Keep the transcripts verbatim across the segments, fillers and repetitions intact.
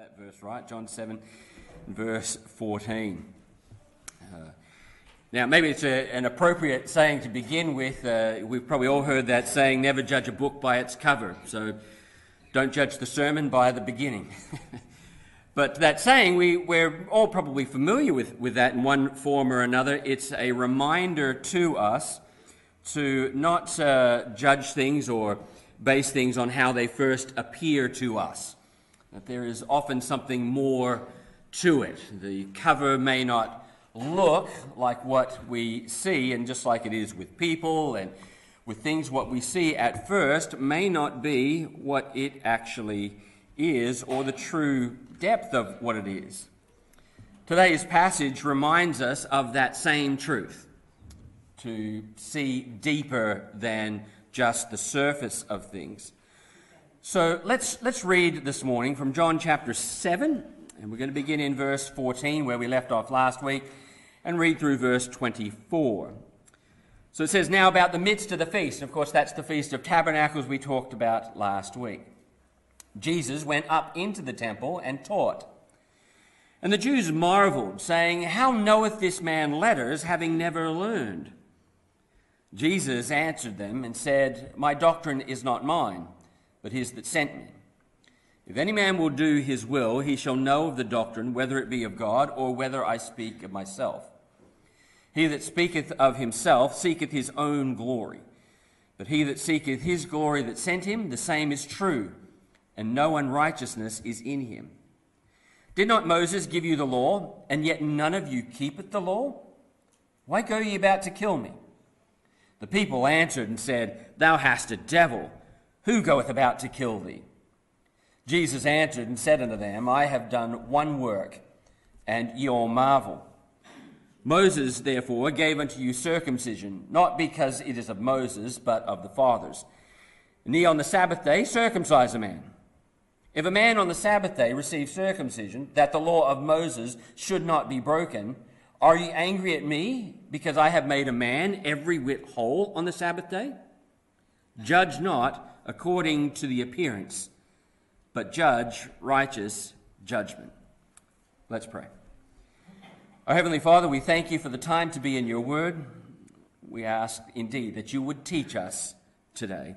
that verse right, John seven, verse fourteen. Uh, now, maybe it's a, an appropriate saying to begin with. Uh, we've probably all heard that saying, never judge a book by its cover. So don't judge the sermon by the beginning. But that saying, we, we're all probably familiar with, with that in one form or another. It's a reminder to us to not uh, judge things or base things on how they first appear to us, that there is often something more to it. The cover may not look like what we see, and just like it is with people and with things, what we see at first may not be what it actually is or the true depth of what it is. Today's passage reminds us of that same truth, to see deeper than just the surface of things. So let's let's read this morning from John chapter seven, and we're going to begin in verse fourteen, where we left off last week, and read through verse twenty-four. So it says, "Now about the midst of the feast," and of course that's the Feast of Tabernacles we talked about last week. "Jesus went up into the temple and taught. And the Jews marveled, saying, 'How knoweth this man letters, having never learned?' Jesus answered them and said, 'My doctrine is not mine, but his that sent me. If any man will do his will, he shall know of the doctrine, whether it be of God, or whether I speak of myself. He that speaketh of himself seeketh his own glory. But he that seeketh his glory that sent him, the same is true, and no unrighteousness is in him. Did not Moses give you the law, and yet none of you keepeth the law? Why go ye about to kill me?' The people answered and said, 'Thou hast a devil. Who goeth about to kill thee?' Jesus answered and said unto them, 'I have done one work, and ye all marvel. Moses, therefore, gave unto you circumcision, not because it is of Moses, but of the fathers. And ye on the Sabbath day circumcise a man. If a man on the Sabbath day receive circumcision, that the law of Moses should not be broken, are ye angry at me, because I have made a man every whit whole on the Sabbath day? Judge not according to the appearance, but judge righteous judgment.'" Let's pray. Our Heavenly Father, we thank you for the time to be in your word. We ask indeed that you would teach us today,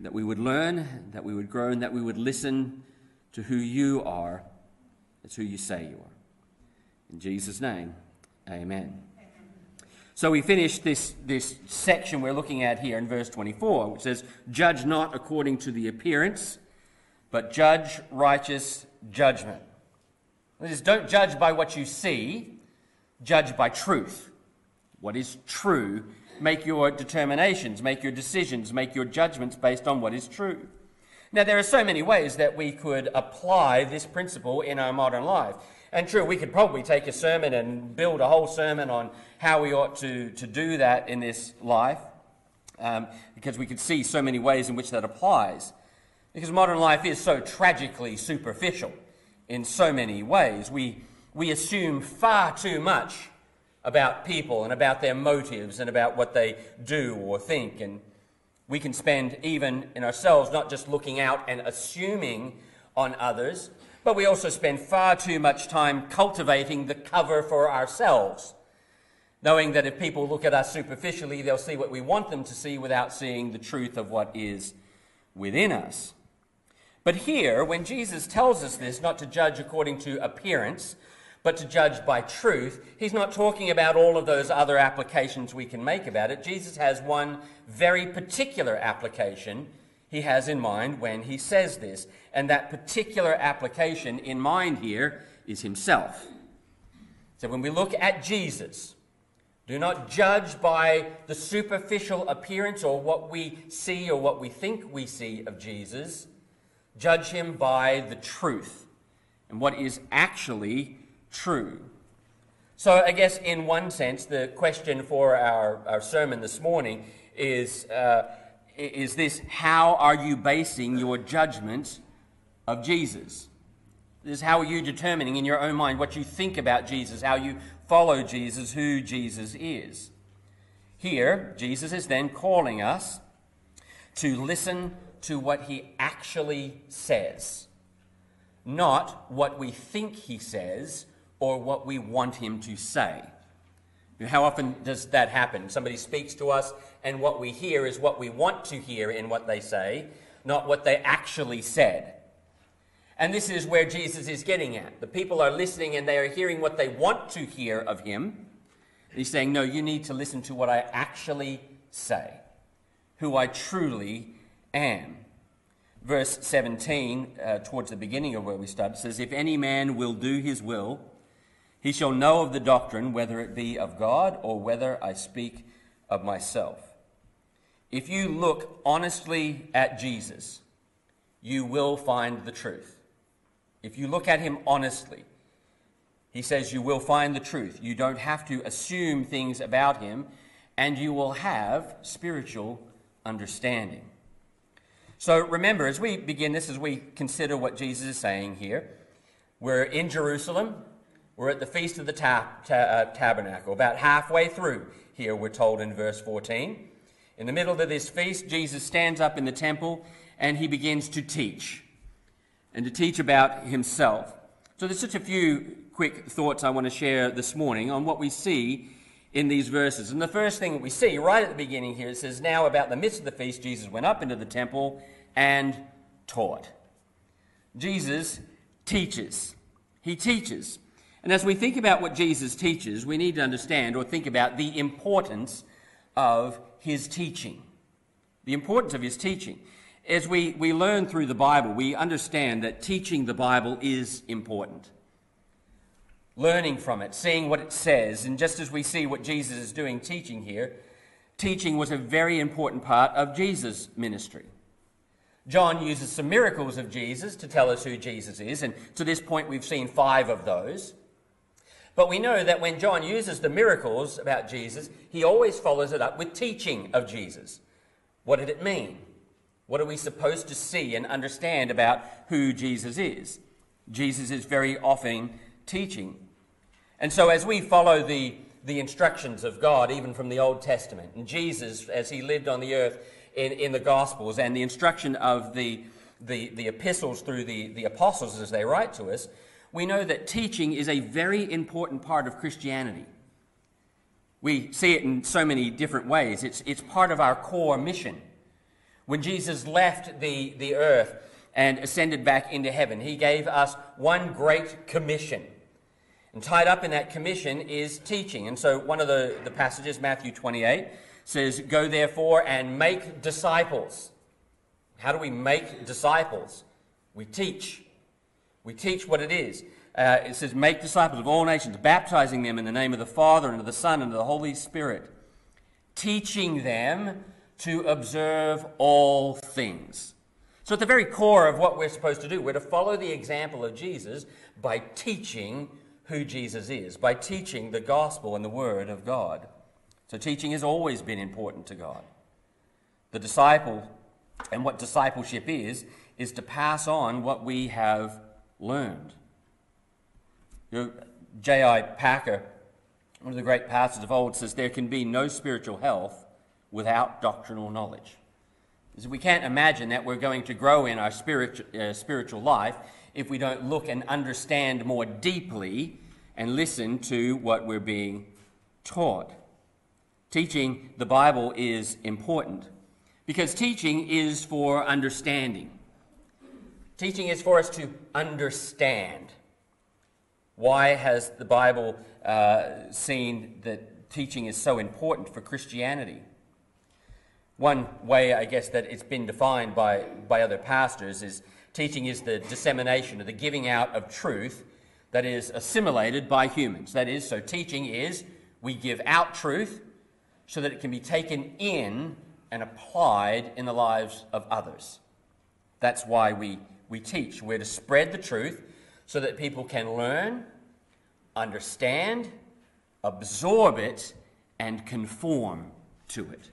that we would learn, that we would grow, and that we would listen to who you are. That's who you say you are. In Jesus' name, amen. So we finish this, this section we're looking at here in verse twenty-four, which says, "Judge not according to the appearance, but judge righteous judgment." That is, don't judge by what you see, judge by truth. What is true? Make your determinations, make your decisions, make your judgments based on what is true. Now, there are so many ways that we could apply this principle in our modern life. And true, we could probably take a sermon and build a whole sermon on how we ought to, to do that in this life, um, because we could see so many ways in which that applies. Because modern life is so tragically superficial in so many ways. We, we assume far too much about people and about their motives and about what they do or think. And we can spend even in ourselves not just looking out and assuming on others, but we also spend far too much time cultivating the cover for ourselves, knowing that if people look at us superficially, they'll see what we want them to see without seeing the truth of what is within us. But here, when Jesus tells us this, not to judge according to appearance, but to judge by truth, he's not talking about all of those other applications we can make about it. Jesus has one very particular application he has in mind when he says this. And that particular application in mind here is himself. So when we look at Jesus, do not judge by the superficial appearance or what we see or what we think we see of Jesus. Judge him by the truth and what is actually true. So I guess in one sense, the question for our, our sermon this morning is... Uh, Is this, how are you basing your judgment of Jesus? This is, how are you determining in your own mind what you think about Jesus, how you follow Jesus, who Jesus is? Here, Jesus is then calling us to listen to what he actually says, not what we think he says or what we want him to say. How often does that happen? Somebody speaks to us and what we hear is what we want to hear in what they say, not what they actually said. And this is where Jesus is getting at. The people are listening and they are hearing what they want to hear of him. He's saying, no, you need to listen to what I actually say, who I truly am. Verse seventeen, uh, towards the beginning of where we started, says, if any man will do his will, he shall know of the doctrine, whether it be of God or whether I speak of myself. If you look honestly at Jesus, you will find the truth. If you look at him honestly, he says you will find the truth. You don't have to assume things about him, and you will have spiritual understanding. So remember, as we begin this, as we consider what Jesus is saying here, we're in Jerusalem. We're at the Feast of the tab- ta- uh, Tabernacle, about halfway through here, we're told in verse fourteen. In the middle of this feast, Jesus stands up in the temple and he begins to teach, and to teach about himself. So there's just a few quick thoughts I want to share this morning on what we see in these verses. And the first thing that we see right at the beginning here, it says, now about the midst of the feast, Jesus went up into the temple and taught. Jesus teaches. He teaches. And as we think about what Jesus teaches, we need to understand or think about the importance of his teaching. The importance of his teaching. As we, we learn through the Bible, we understand that teaching the Bible is important. Learning from it, seeing what it says, and just as we see what Jesus is doing teaching here, teaching was a very important part of Jesus' ministry. John uses some miracles of Jesus to tell us who Jesus is, and to this point we've seen five of those. But we know that when John uses the miracles about Jesus, he always follows it up with teaching of Jesus. What did it mean? What are we supposed to see and understand about who Jesus is? Jesus is very often teaching. And so as we follow the, the instructions of God, even from the Old Testament, and Jesus as he lived on the earth in, in the Gospels, and the instruction of the, the, the epistles through the, the apostles as they write to us, we know that teaching is a very important part of Christianity. We see it in so many different ways. It's, it's part of our core mission. When Jesus left the, the earth and ascended back into heaven, he gave us one great commission. And tied up in that commission is teaching. And so one of the, the passages, Matthew twenty-eight, says, go therefore and make disciples. How do we make disciples? We teach. We teach what it is. Uh, it says, make disciples of all nations, baptizing them in the name of the Father and of the Son and of the Holy Spirit, teaching them to observe all things. So at the very core of what we're supposed to do, we're to follow the example of Jesus by teaching who Jesus is, by teaching the gospel and the word of God. So teaching has always been important to God. The disciple, and what discipleship is, is to pass on what we have learned. You know, J I Packer, one of the great pastors of old, says there can be no spiritual health without doctrinal knowledge. So we can't imagine that we're going to grow in our spirit, uh, spiritual life if we don't look and understand more deeply and listen to what we're being taught. Teaching the Bible is important because teaching is for understanding. Teaching is for us to understand. Why has the Bible uh, seen that teaching is so important for Christianity? One way, I guess, that it's been defined by, by other pastors is teaching is the dissemination or the giving out of truth that is assimilated by humans. That is, so teaching is we give out truth so that it can be taken in and applied in the lives of others. That's why we We teach. We're to spread the truth so that people can learn, understand, absorb it, and conform to it.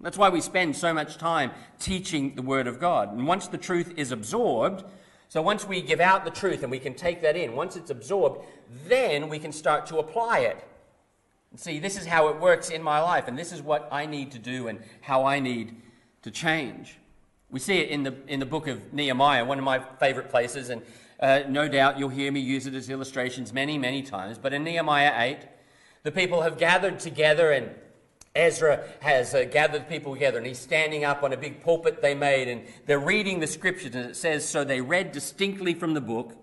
That's why we spend so much time teaching the Word of God. And once the truth is absorbed, so once we give out the truth and we can take that in, once it's absorbed, then we can start to apply it. And see, this is how it works in my life, and this is what I need to do and how I need to change. We see it in the in the book of Nehemiah, one of my favorite places, and Uh, no doubt you'll hear me use it as illustrations many, many times. But in Nehemiah eight, the people have gathered together, and Ezra has uh, gathered people together, and he's standing up on a big pulpit they made, and they're reading the scriptures, and it says, "So they read distinctly from the book.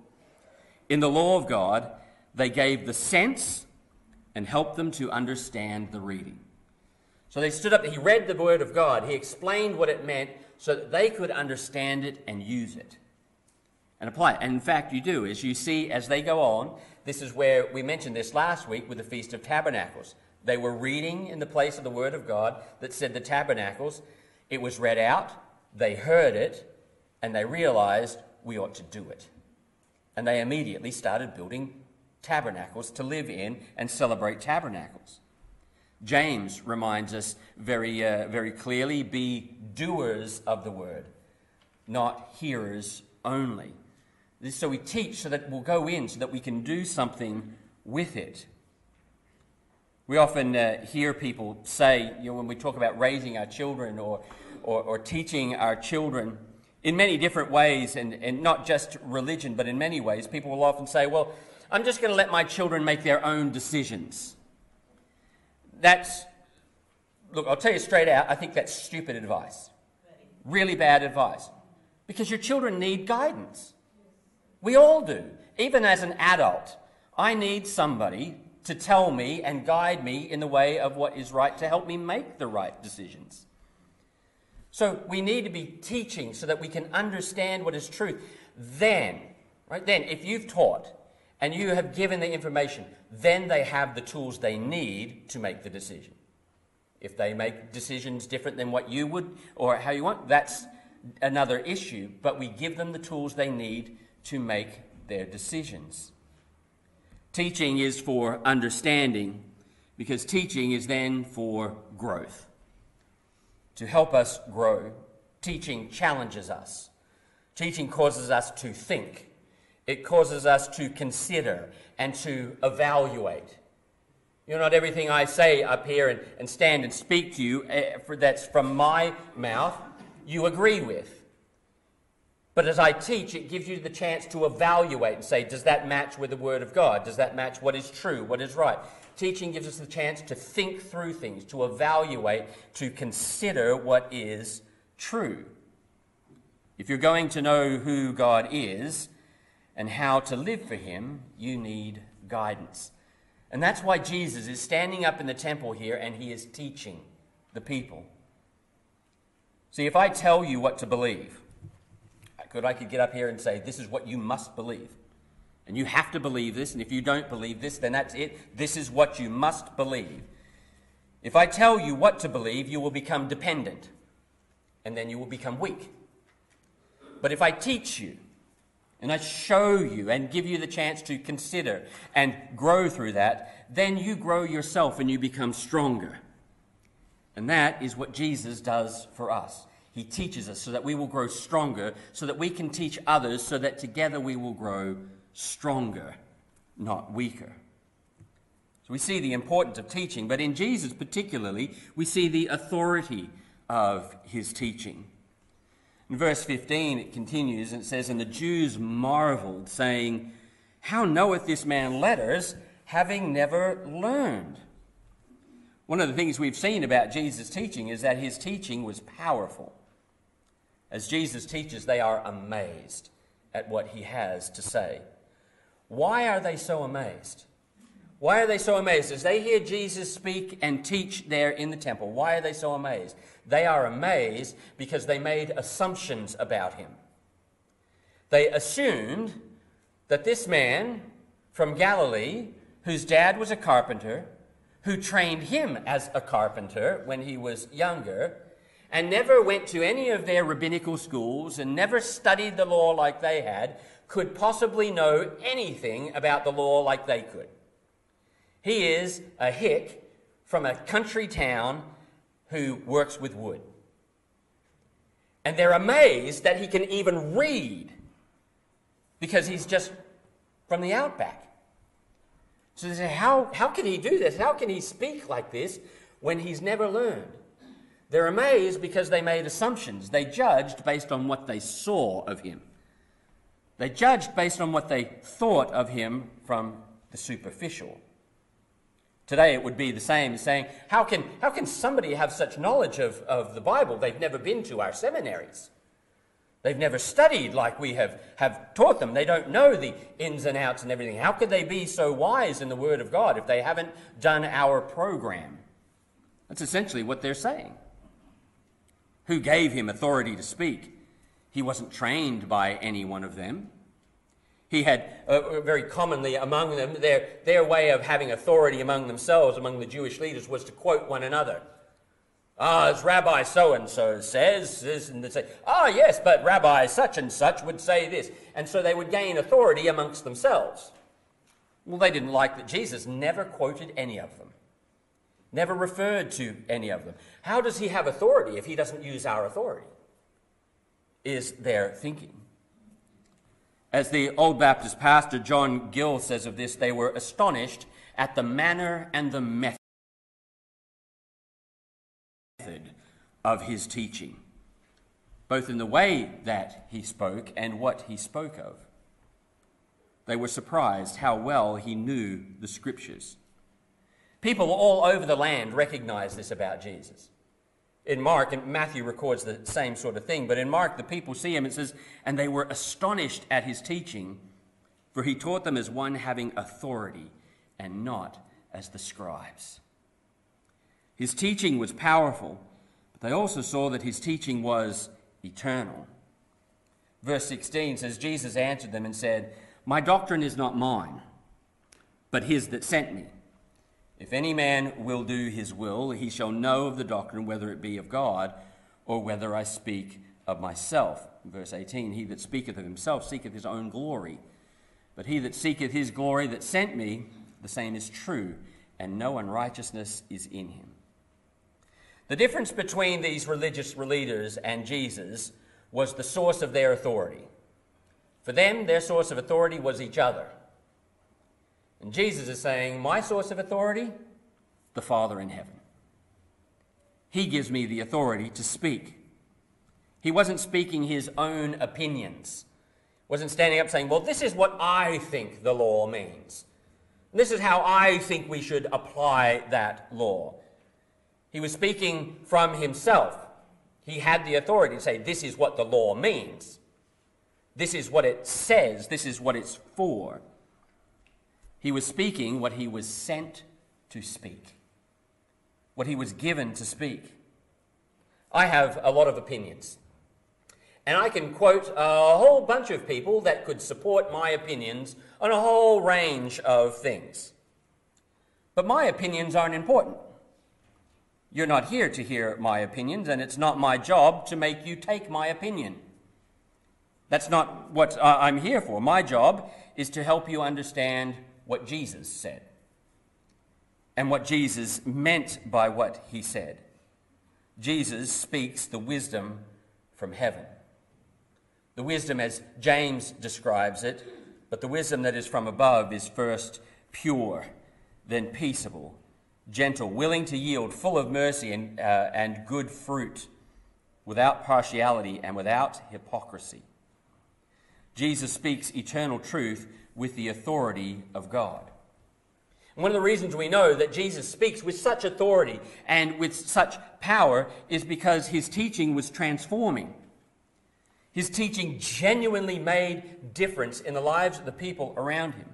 In the law of God, they gave the sense and helped them to understand the reading." So they stood up, he read the word of God, he explained what it meant so that they could understand it and use it and apply it. And in fact, you do, as you see, as they go on, this is where we mentioned this last week with the Feast of Tabernacles. They were reading in the place of the word of God that said the tabernacles. It was read out, they heard it, and they realized we ought to do it. And they immediately started building tabernacles to live in and celebrate tabernacles. James reminds us very, uh, very clearly, be doers of the word, not hearers only. This, so we teach so that we'll go in, so that we can do something with it. We often uh, hear people say, you know, when we talk about raising our children or, or, or teaching our children, in many different ways, and, and not just religion, but in many ways, people will often say, well, I'm just going to let my children make their own decisions. That's, look, I'll tell you straight out, I think that's stupid advice. Really bad advice. Because your children need guidance. We all do. Even as an adult, I need somebody to tell me and guide me in the way of what is right to help me make the right decisions. So we need to be teaching so that we can understand what is truth. Then, right then, if you've taught and you have given the information, then they have the tools they need to make the decision. If they make decisions different than what you would or how you want, that's another issue. But we give them the tools they need to make their decisions. Teaching is for understanding, because teaching is then for growth. To help us grow, teaching challenges us. Teaching causes us to think. It causes us to consider and to evaluate. You know, not everything I say up here and, and stand and speak to you uh, for, that's from my mouth you agree with. But as I teach, it gives you the chance to evaluate and say, does that match with the Word of God? Does that match what is true, what is right? Teaching gives us the chance to think through things, to evaluate, to consider what is true. If you're going to know who God is and how to live for Him, you need guidance. And that's why Jesus is standing up in the temple here and He is teaching the people. See, if I tell you what to believe, I could get up here and say, this is what you must believe. And you have to believe this, and if you don't believe this, then that's it. This is what you must believe. If I tell you what to believe, you will become dependent, and then you will become weak. But if I teach you, and I show you, and give you the chance to consider and grow through that, then you grow yourself and you become stronger. And that is what Jesus does for us. He teaches us so that we will grow stronger, so that we can teach others, so that together we will grow stronger, not weaker. So we see the importance of teaching, but in Jesus particularly, we see the authority of his teaching. In verse fifteen, it continues and it says, "And the Jews marveled, saying, How knoweth this man letters, having never learned?" One of the things we've seen about Jesus' teaching is that his teaching was powerful. As Jesus teaches, they are amazed at what he has to say. Why are they so amazed? Why are they so amazed? As they hear Jesus speak and teach there in the temple, why are they so amazed? They are amazed because they made assumptions about him. They assumed that this man from Galilee, whose dad was a carpenter, who trained him as a carpenter when he was younger, and never went to any of their rabbinical schools and never studied the law like they had, could possibly know anything about the law like they could. He is a hick from a country town who works with wood. And they're amazed that he can even read, because he's just from the outback. So they say, how, how can he do this? How can he speak like this when he's never learned? They're amazed because they made assumptions. They judged based on what they saw of him. They judged based on what they thought of him from the superficial. Today it would be the same as saying, how can, how can somebody have such knowledge of, of the Bible? They've never been to our seminaries. They've never studied like we have, have taught them. They don't know the ins and outs and everything. How could they be so wise in the Word of God if they haven't done our program? That's essentially what they're saying. Who gave him authority to speak? He wasn't trained by any one of them. He had, uh, very commonly among them, their, their way of having authority among themselves, among the Jewish leaders, was to quote one another. Ah, as Rabbi so-and-so says, this and this. Ah, yes, but Rabbi such-and-such would say this. And so they would gain authority amongst themselves. Well, they didn't like that Jesus never quoted any of them, never referred to any of them. How does he have authority if he doesn't use our authority? Is their thinking. As the Old Baptist pastor John Gill says of this, they were astonished at the manner and the method of his teaching, both in the way that he spoke and what he spoke of. They were surprised how well he knew the Scriptures. People all over the land recognized this about Jesus. In Mark, and Matthew records the same sort of thing, but in Mark the people see him, it says, and they were astonished at his teaching, for he taught them as one having authority and not as the scribes. His teaching was powerful, but they also saw that his teaching was eternal. Verse sixteen says, Jesus answered them and said, my doctrine is not mine, but his that sent me. If any man will do his will, he shall know of the doctrine, whether it be of God, or whether I speak of myself. Verse eighteen, he that speaketh of himself seeketh his own glory. But he that seeketh his glory that sent me, the same is true, and no unrighteousness is in him. The difference between these religious leaders and Jesus was the source of their authority. For them, their source of authority was each other. And Jesus is saying, my source of authority, the Father in heaven. He gives me the authority to speak. He wasn't speaking his own opinions. Wasn't standing up saying, well, this is what I think the law means. This is how I think we should apply that law. He was speaking from himself. He had the authority to say, this is what the law means. This is what it says. This is what it's for. He was speaking what he was sent to speak, what he was given to speak. I have a lot of opinions, and I can quote a whole bunch of people that could support my opinions on a whole range of things. But my opinions aren't important. You're not here to hear my opinions, and it's not my job to make you take my opinion. That's not what I'm here for. My job is to help you understand what Jesus said and what Jesus meant by what he said. Jesus speaks the wisdom from heaven. The wisdom as James describes it, but the wisdom that is from above is first pure, then peaceable, gentle, willing to yield, full of mercy and, uh, and good fruit, without partiality and without hypocrisy. Jesus speaks eternal truth with the authority of God. And one of the reasons we know that Jesus speaks with such authority and with such power is because his teaching was transforming. His teaching genuinely made difference in the lives of the people around him.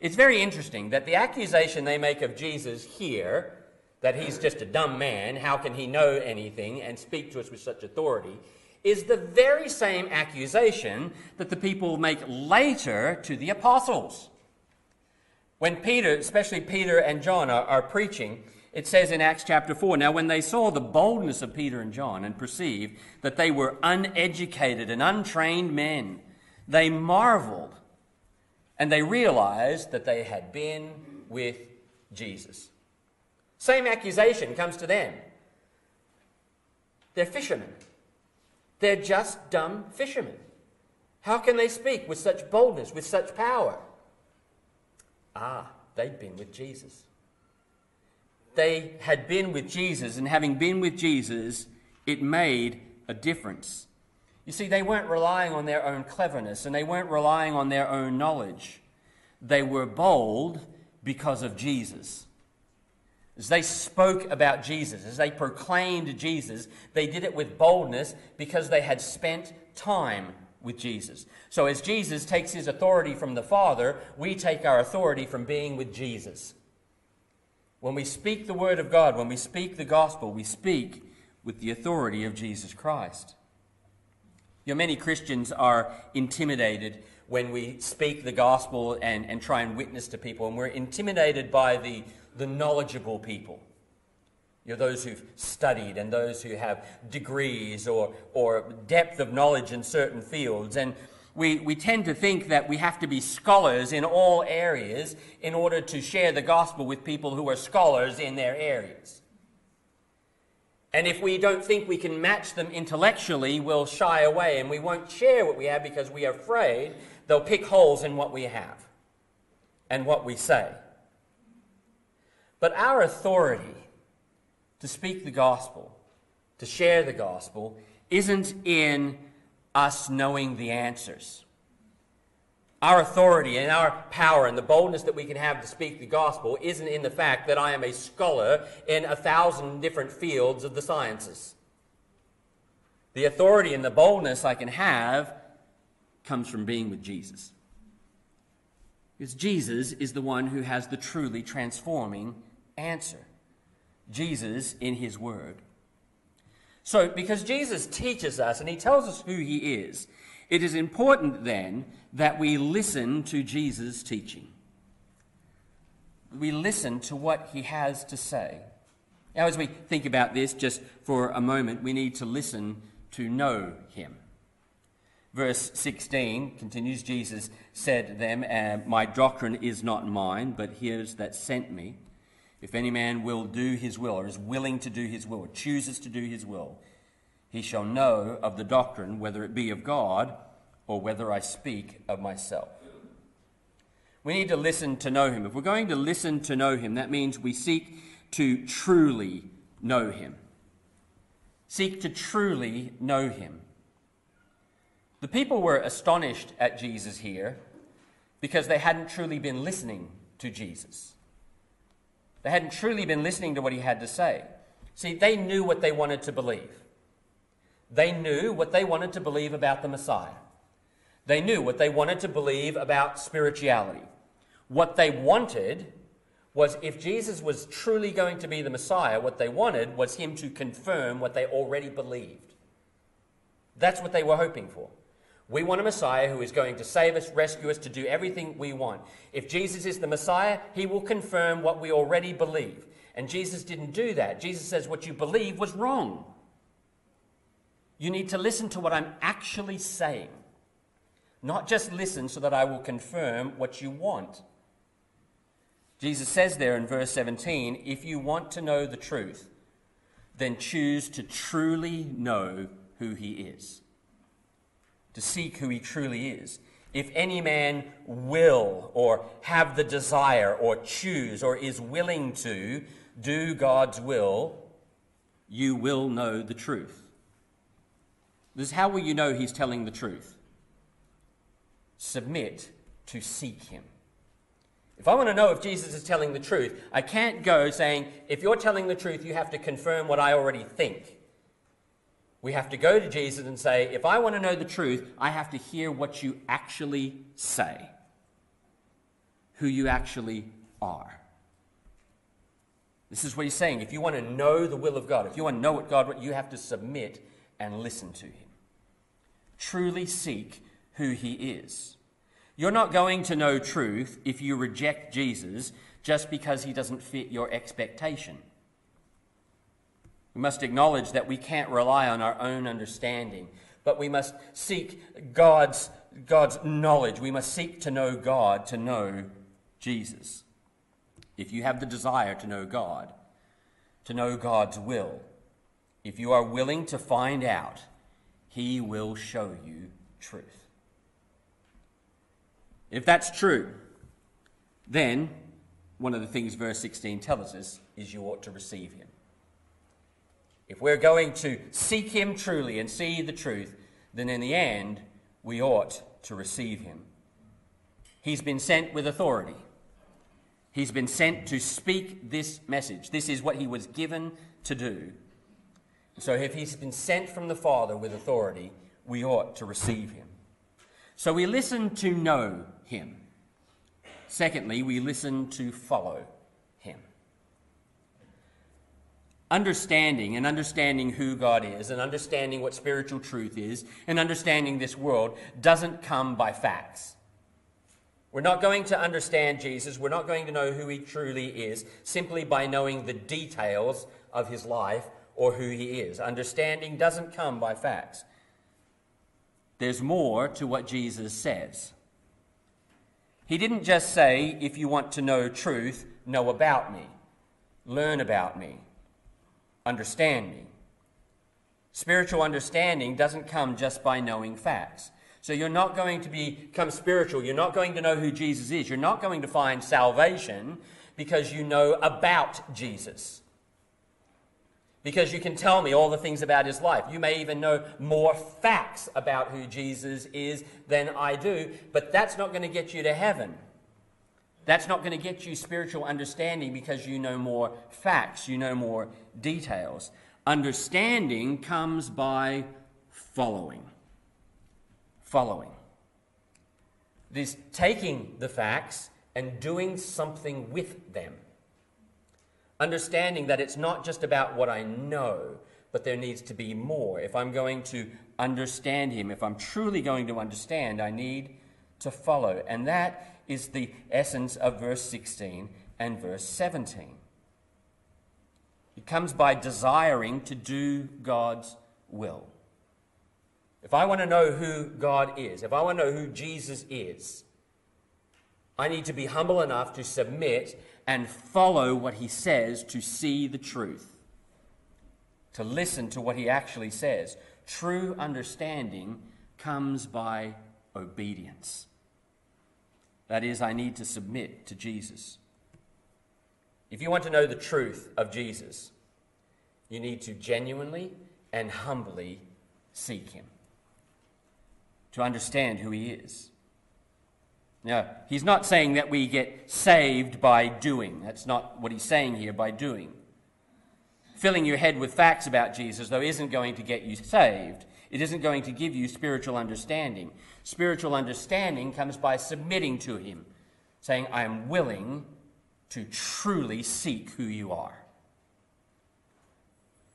It's very interesting that the accusation they make of Jesus here, that he's just a dumb man, how can he know anything and speak to us with such authority, is the very same accusation that the people make later to the apostles. When Peter, especially Peter and John, are, are preaching, it says in Acts chapter four, now when they saw the boldness of Peter and John and perceived that they were uneducated and untrained men, they marveled and they realized that they had been with Jesus. Same accusation comes to them. They're fishermen. They're just dumb fishermen. How can they speak with such boldness, with such power? Ah, they'd been with Jesus. They had been with Jesus, and having been with Jesus, it made a difference. You see, they weren't relying on their own cleverness and they weren't relying on their own knowledge. They were bold because of Jesus. As they spoke about Jesus, as they proclaimed Jesus, they did it with boldness because they had spent time with Jesus. So as Jesus takes his authority from the Father, we take our authority from being with Jesus. When we speak the word of God, when we speak the gospel, we speak with the authority of Jesus Christ. You know, many Christians are intimidated when we speak the gospel and, and try and witness to people, and we're intimidated by the the knowledgeable people. You know, those who've studied and those who have degrees or or depth of knowledge in certain fields. And we, we tend to think that we have to be scholars in all areas in order to share the gospel with people who are scholars in their areas. And if we don't think we can match them intellectually, we'll shy away and we won't share what we have because we are afraid they'll pick holes in what we have and what we say. But our authority to speak the gospel, to share the gospel, isn't in us knowing the answers. Our authority and our power and the boldness that we can have to speak the gospel isn't in the fact that I am a scholar in a thousand different fields of the sciences. The authority and the boldness I can have comes from being with Jesus. Because Jesus is the one who has the truly transforming answer. Jesus in his word. So, because Jesus teaches us and he tells us who he is, it is important then that we listen to Jesus' teaching. We listen to what he has to say. Now, as we think about this just for a moment, we need to listen to know him. Verse sixteen continues, Jesus said to them, "My doctrine is not mine, but his that sent me. If any man will do his will," or is willing to do his will, or chooses to do his will, "he shall know of the doctrine, whether it be of God, or whether I speak of myself." We need to listen to know him. If we're going to listen to know him, that means we seek to truly know him. Seek to truly know him. The people were astonished at Jesus here because they hadn't truly been listening to Jesus. They hadn't truly been listening to what he had to say. See, they knew what they wanted to believe. They knew what they wanted to believe about the Messiah. They knew what they wanted to believe about spirituality. What they wanted was, if Jesus was truly going to be the Messiah, what they wanted was him to confirm what they already believed. That's what they were hoping for. We want a Messiah who is going to save us, rescue us, to do everything we want. If Jesus is the Messiah, he will confirm what we already believe. And Jesus didn't do that. Jesus says what you believe was wrong. You need to listen to what I'm actually saying. Not just listen so that I will confirm what you want. Jesus says there in verse seventeen, if you want to know the truth, then choose to truly know who he is. To seek who he truly is. If any man will, or have the desire, or choose, or is willing to do God's will, you will know the truth. This is how will you know he's telling the truth? Submit to seek him. If I want to know if Jesus is telling the truth, I can't go saying, if you're telling the truth, you have to confirm what I already think. We have to go to Jesus and say, if I want to know the truth, I have to hear what you actually say, who you actually are. This is what he's saying. If you want to know the will of God, if you want to know what God wants, you have to submit and listen to him. Truly seek who he is. You're not going to know truth if you reject Jesus just because he doesn't fit your expectation. We must acknowledge that we can't rely on our own understanding, but we must seek God's, God's knowledge. We must seek to know God, to know Jesus. If you have the desire to know God, to know God's will, if you are willing to find out, he will show you truth. If that's true, then one of the things verse sixteen tells us is you ought to receive him. If we're going to seek him truly and see the truth, then in the end we ought to receive him. He's been sent with authority. He's been sent to speak this message. This is what he was given to do. So if he's been sent from the Father with authority, we ought to receive him. So we listen to know him. Secondly, we listen to follow him. Understanding and understanding who God is and understanding what spiritual truth is and understanding this world doesn't come by facts. We're not going to understand Jesus. We're not going to know who he truly is simply by knowing the details of his life or who he is. Understanding doesn't come by facts. There's more to what Jesus says. He didn't just say, if you want to know truth, know about me, learn about me, understand me. Spiritual understanding doesn't come just by knowing facts. So you're not going to become spiritual. You're not going to know who Jesus is. You're not going to find salvation because you know about Jesus. Because you can tell me all the things about his life. You may even know more facts about who Jesus is than I do, but that's not going to get you to heaven. That's not going to get you spiritual understanding because you know more facts, you know more details. Understanding comes by following. Following. It is taking the facts and doing something with them. Understanding that it's not just about what I know, but there needs to be more. If I'm going to understand him, if I'm truly going to understand, I need to follow. And that is the essence of verse sixteen and verse seventeen. It comes by desiring to do God's will. If I want to know who God is, if I want to know who Jesus is, I need to be humble enough to submit and follow what he says to see the truth, to listen to what he actually says. True understanding comes by obedience. That is, I need to submit to Jesus. If you want to know the truth of Jesus, you need to genuinely and humbly seek him, to understand who he is. Now, he's not saying that we get saved by doing. That's not what he's saying here, by doing. Filling your head with facts about Jesus, though, isn't going to get you saved. It isn't going to give you spiritual understanding. Spiritual understanding comes by submitting to him, saying, I am willing to truly seek who you are.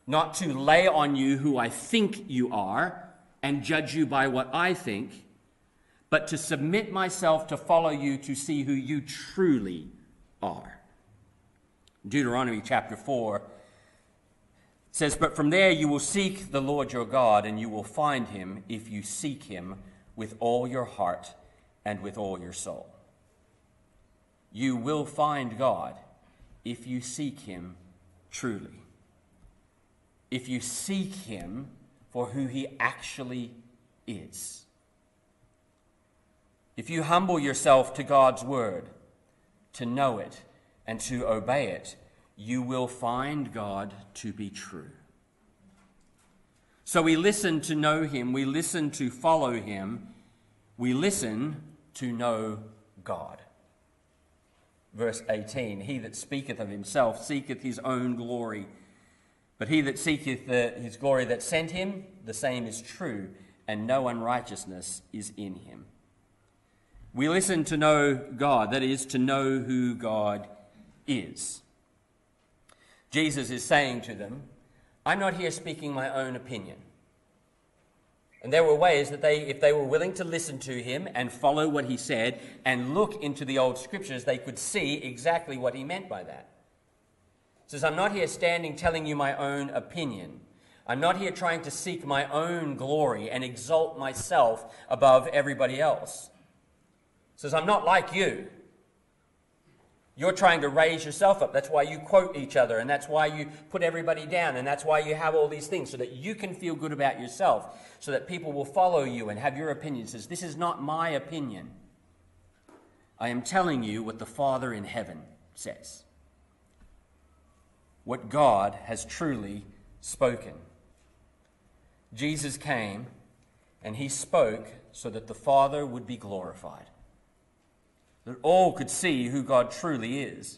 Not to lay on you who I think you are and judge you by what I think, but to submit myself to follow you to see who you truly are. Deuteronomy chapter four says, but from there you will seek the Lord your God, and you will find him if you seek him with all your heart and with all your soul. You will find God if you seek him truly. If you seek him for who he actually is. If you humble yourself to God's word, to know it and to obey it, you will find God to be true. So we listen to know him, we listen to follow him, we listen to know God. Verse eighteen, he that speaketh of himself seeketh his own glory, but he that seeketh the, his glory that sent him, the same is true, and no unrighteousness is in him. We listen to know God, that is, to know who God is. Jesus is saying to them, I'm not here speaking my own opinion. And there were ways that they, if they were willing to listen to him and follow what he said and look into the old scriptures, they could see exactly what he meant by that. He says, I'm not here standing telling you my own opinion. I'm not here trying to seek my own glory and exalt myself above everybody else. Says, I'm not like you. You're trying to raise yourself up. That's why you quote each other, and that's why you put everybody down, and that's why you have all these things, so that you can feel good about yourself, so that people will follow you and have your opinion. Says, this is not my opinion. I am telling you what the Father in heaven says. What God has truly spoken. Jesus came And he spoke so that the Father would be glorified, that all could see who God truly is.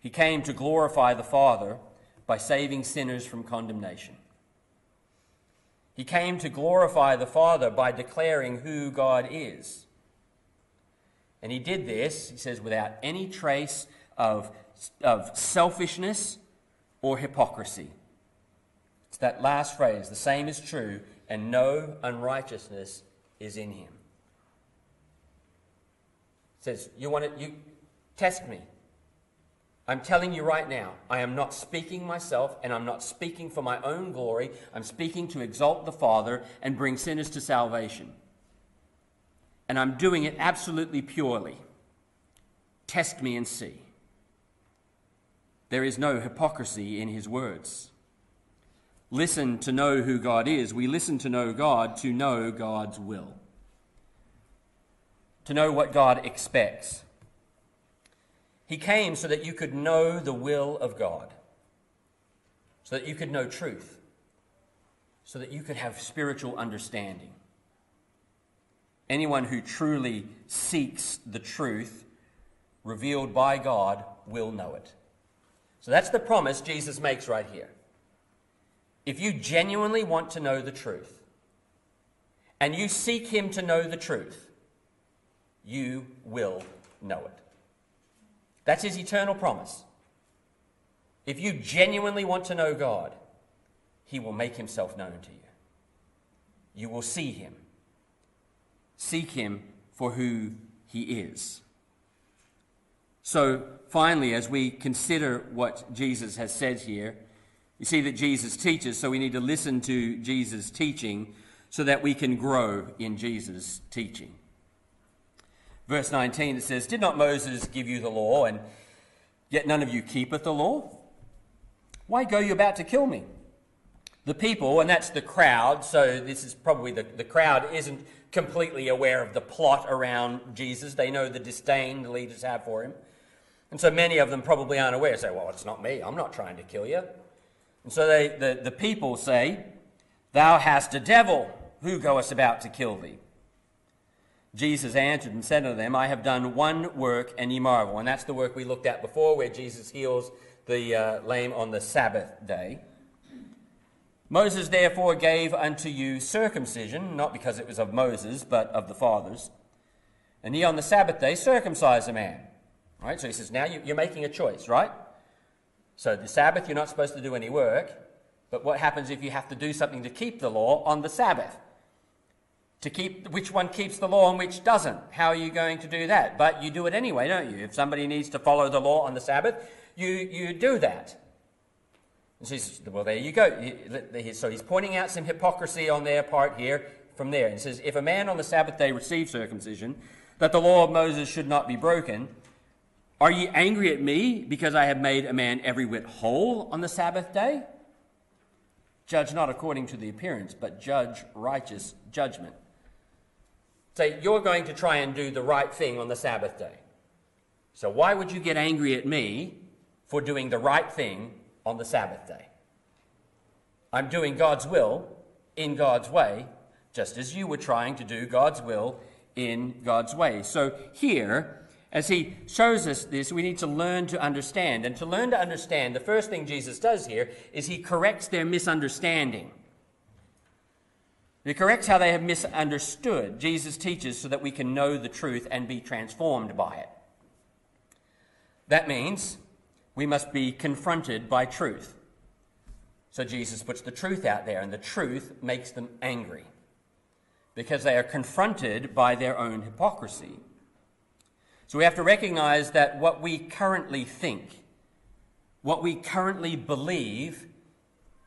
He came to glorify the Father by saving sinners from condemnation. He came to glorify the Father by declaring who God is. And he did this, he says, without any trace of, of selfishness or hypocrisy. It's that last phrase, the same is true, and no unrighteousness is in him. It says, you want to, you test me. I'm telling you right now, I am not speaking myself, and I'm not speaking for my own glory. I'm speaking to exalt the Father and bring sinners to salvation. And I'm doing it absolutely purely. Test me and see. There is no hypocrisy in his words. Listen to know who God is. We listen to know God to know God's will, to know what God expects. He came so that you could know the will of God, so that you could know truth, so that you could have spiritual understanding. Anyone who truly seeks the truth revealed by God will know it. So that's the promise Jesus makes right here. If you genuinely want to know the truth, and you seek him to know the truth, you will know it. That's his eternal promise. If you genuinely want to know God, he will make himself known to you. You will see him. Seek him for who he is. So finally, as we consider what Jesus has said here, you see that Jesus teaches, so we need to listen to Jesus' teaching so that we can grow in Jesus' teaching. Verse nineteen, it says, "Did not Moses give you the law, and yet none of you keepeth the law? Why go you about to kill me?" The people, and that's the crowd, so this is probably the, the crowd isn't completely aware of the plot around Jesus. They know the disdain the leaders have for him. And so many of them probably aren't aware. Say, well, it's not me. I'm not trying to kill you. And so they, the, the people say, "Thou hast a devil. Who goest about to kill thee?" Jesus answered and said unto them, "I have done one work, and ye marvel." And that's the work we looked at before, where Jesus heals the uh, lame on the Sabbath day. "Moses therefore gave unto you circumcision," not because it was of Moses, but of the fathers, "and ye on the Sabbath day circumcised a man." All right, so he says, now you, you're making a choice, right? So the Sabbath, you're not supposed to do any work, but what happens if you have to do something to keep the law on the Sabbath? To keep, which one keeps the law and which doesn't? How are you going to do that? But you do it anyway, don't you? If somebody needs to follow the law on the Sabbath, you, you do that. And she says, well, there you go. So he's pointing out some hypocrisy on their part here from there. He says, if a man on the Sabbath day receives circumcision, that the law of Moses should not be broken, are ye angry at me because I have made a man every whit whole on the Sabbath day? Judge not according to the appearance, but judge righteous judgment. So you're going to try and do the right thing on the Sabbath day. So why would you get angry at me for doing the right thing on the Sabbath day? I'm doing God's will in God's way, just as you were trying to do God's will in God's way. So here, as he shows us this, we need to learn to understand. And to learn to understand, the first thing Jesus does here is he corrects their misunderstanding. It corrects how they have misunderstood. Jesus teaches so that we can know the truth and be transformed by it. That means we must be confronted by truth. So Jesus puts the truth out there, and the truth makes them angry because they are confronted by their own hypocrisy. So we have to recognize that what we currently think, what we currently believe,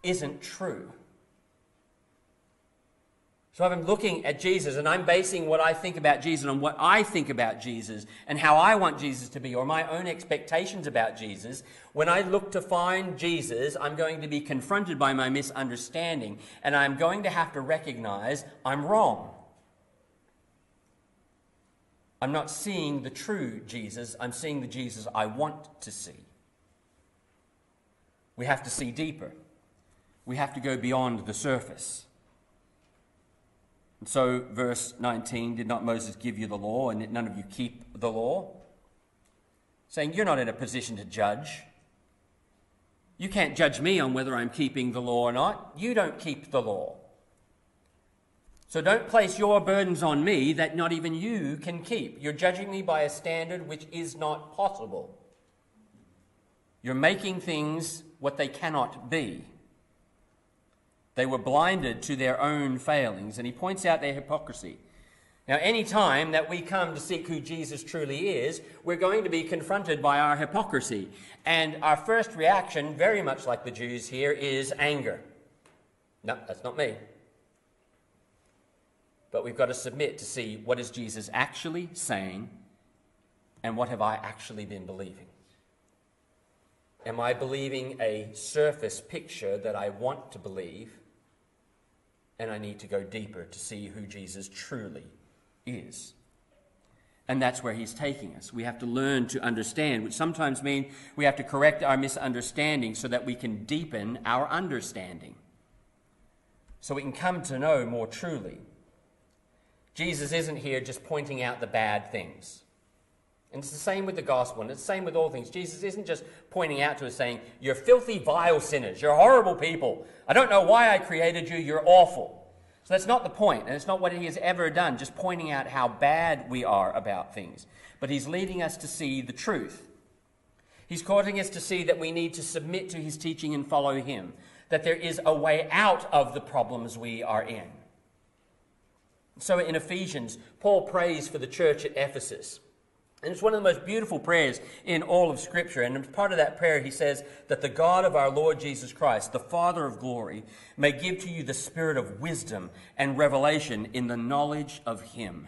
isn't true. So if I'm looking at Jesus and I'm basing what I think about Jesus on what I think about Jesus and how I want Jesus to be or my own expectations about Jesus, when I look to find Jesus, I'm going to be confronted by my misunderstanding, and I'm going to have to recognize I'm wrong. I'm not seeing the true Jesus. I'm seeing the Jesus I want to see. We have to see deeper. We have to go beyond the surface. And so, verse nineteen, did not Moses give you the law, and none of you keep the law? Saying, you're not in a position to judge. You can't judge me on whether I'm keeping the law or not. You don't keep the law. So don't place your burdens on me that not even you can keep. You're judging me by a standard which is not possible. You're making things what they cannot be. They were blinded to their own failings, and he points out their hypocrisy. Now, any time that we come to seek who Jesus truly is, we're going to be confronted by our hypocrisy. And our first reaction, very much like the Jews here, is anger. No, that's not me. But we've got to submit to see what is Jesus actually saying and what have I actually been believing. Am I believing a surface picture that I want to believe, and I need to go deeper to see who Jesus truly is? is. And that's where he's taking us. We have to learn to understand, which sometimes means we have to correct our misunderstanding so that we can deepen our understanding, so we can come to know more truly. Jesus isn't here just pointing out the bad things. And it's the same with the gospel, and it's the same with all things. Jesus isn't just pointing out to us saying, you're filthy, vile sinners, you're horrible people. I don't know why I created you, you're awful. So that's not the point, and it's not what he has ever done, just pointing out how bad we are about things. But he's leading us to see the truth. He's calling us to see that we need to submit to his teaching and follow him, that there is a way out of the problems we are in. So in Ephesians, Paul prays for the church at Ephesus. And it's one of the most beautiful prayers in all of Scripture. And as part of that prayer, he says that the God of our Lord Jesus Christ, the Father of glory, may give to you the spirit of wisdom and revelation in the knowledge of him.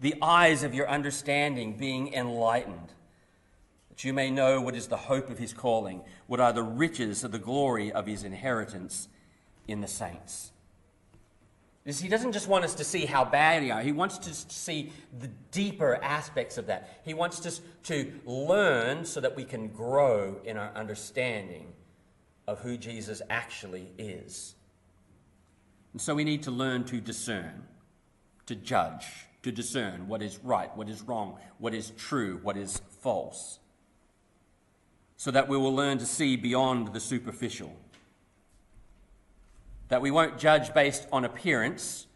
The eyes of your understanding being enlightened, that you may know what is the hope of his calling, what are the riches of the glory of his inheritance in the saints. He doesn't just want us to see how bad we are. He wants us to see the deeper aspects of that. He wants us to learn so that we can grow in our understanding of who Jesus actually is. And so we need to learn to discern, to judge, to discern what is right, what is wrong, what is true, what is false, so that we will learn to see beyond the superficial. That we won't judge based on appearance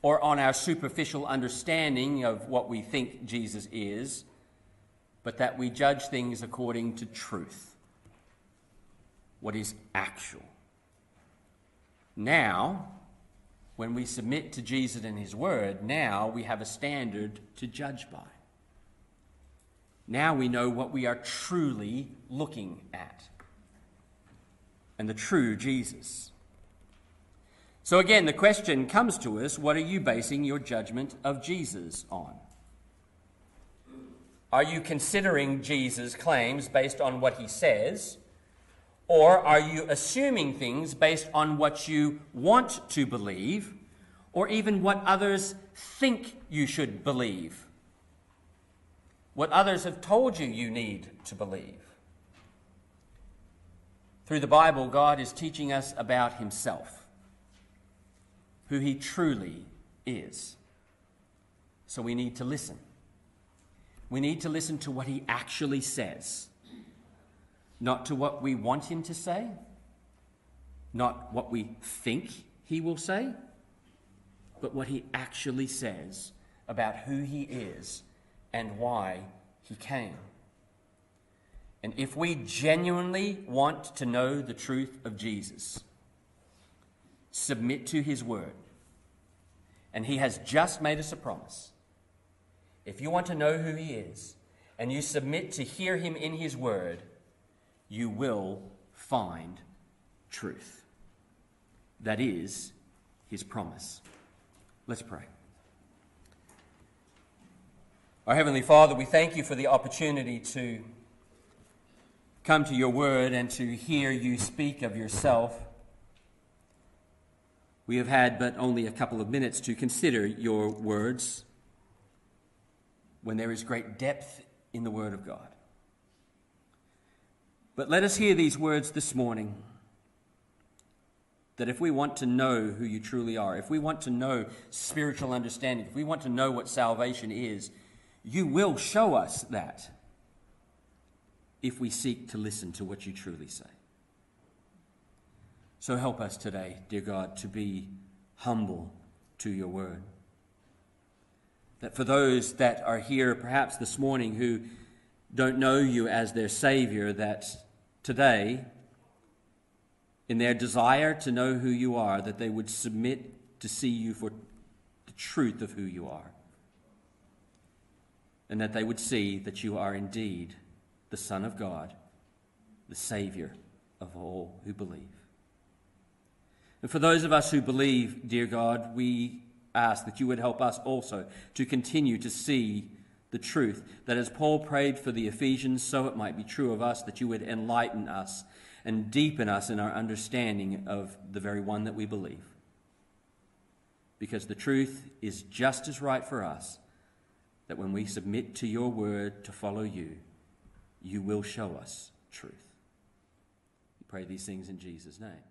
or on our superficial understanding of what we think Jesus is, but that we judge things according to truth, what is actual. Now, when we submit to Jesus and his word, now we have a standard to judge by. Now we know what we are truly looking at, and the true Jesus. So again, the question comes to us, what are you basing your judgment of Jesus on? Are you considering Jesus' claims based on what he says, or are you assuming things based on what you want to believe, or even what others think you should believe, what others have told you you need to believe? Through the Bible, God is teaching us about himself, who he truly is. So we need to listen. We need to listen to what he actually says, not to what we want him to say, not what we think he will say, but what he actually says about who he is and why he came. And if we genuinely want to know the truth of Jesus, submit to his word. And he has just made us a promise. If you want to know who he is, and you submit to hear him in his word, you will find truth. That is his promise. Let's pray. Our Heavenly Father, we thank you for the opportunity to come to your word and to hear you speak of yourself. We have had but only a couple of minutes to consider your words, when there is great depth in the word of God. But let us hear these words this morning, that if we want to know who you truly are, if we want to know spiritual understanding, if we want to know what salvation is, you will show us that if we seek to listen to what you truly say. So help us today, dear God, to be humble to your word. That for those that are here perhaps this morning who don't know you as their Savior, that today, in their desire to know who you are, that they would submit to see you for the truth of who you are. And that they would see that you are indeed the Son of God, the Savior of all who believe. And for those of us who believe, dear God, we ask that you would help us also to continue to see the truth, that as Paul prayed for the Ephesians, so it might be true of us, that you would enlighten us and deepen us in our understanding of the very one that we believe. Because the truth is just as right for us, that when we submit to your word to follow you, you will show us truth. We pray these things in Jesus' name.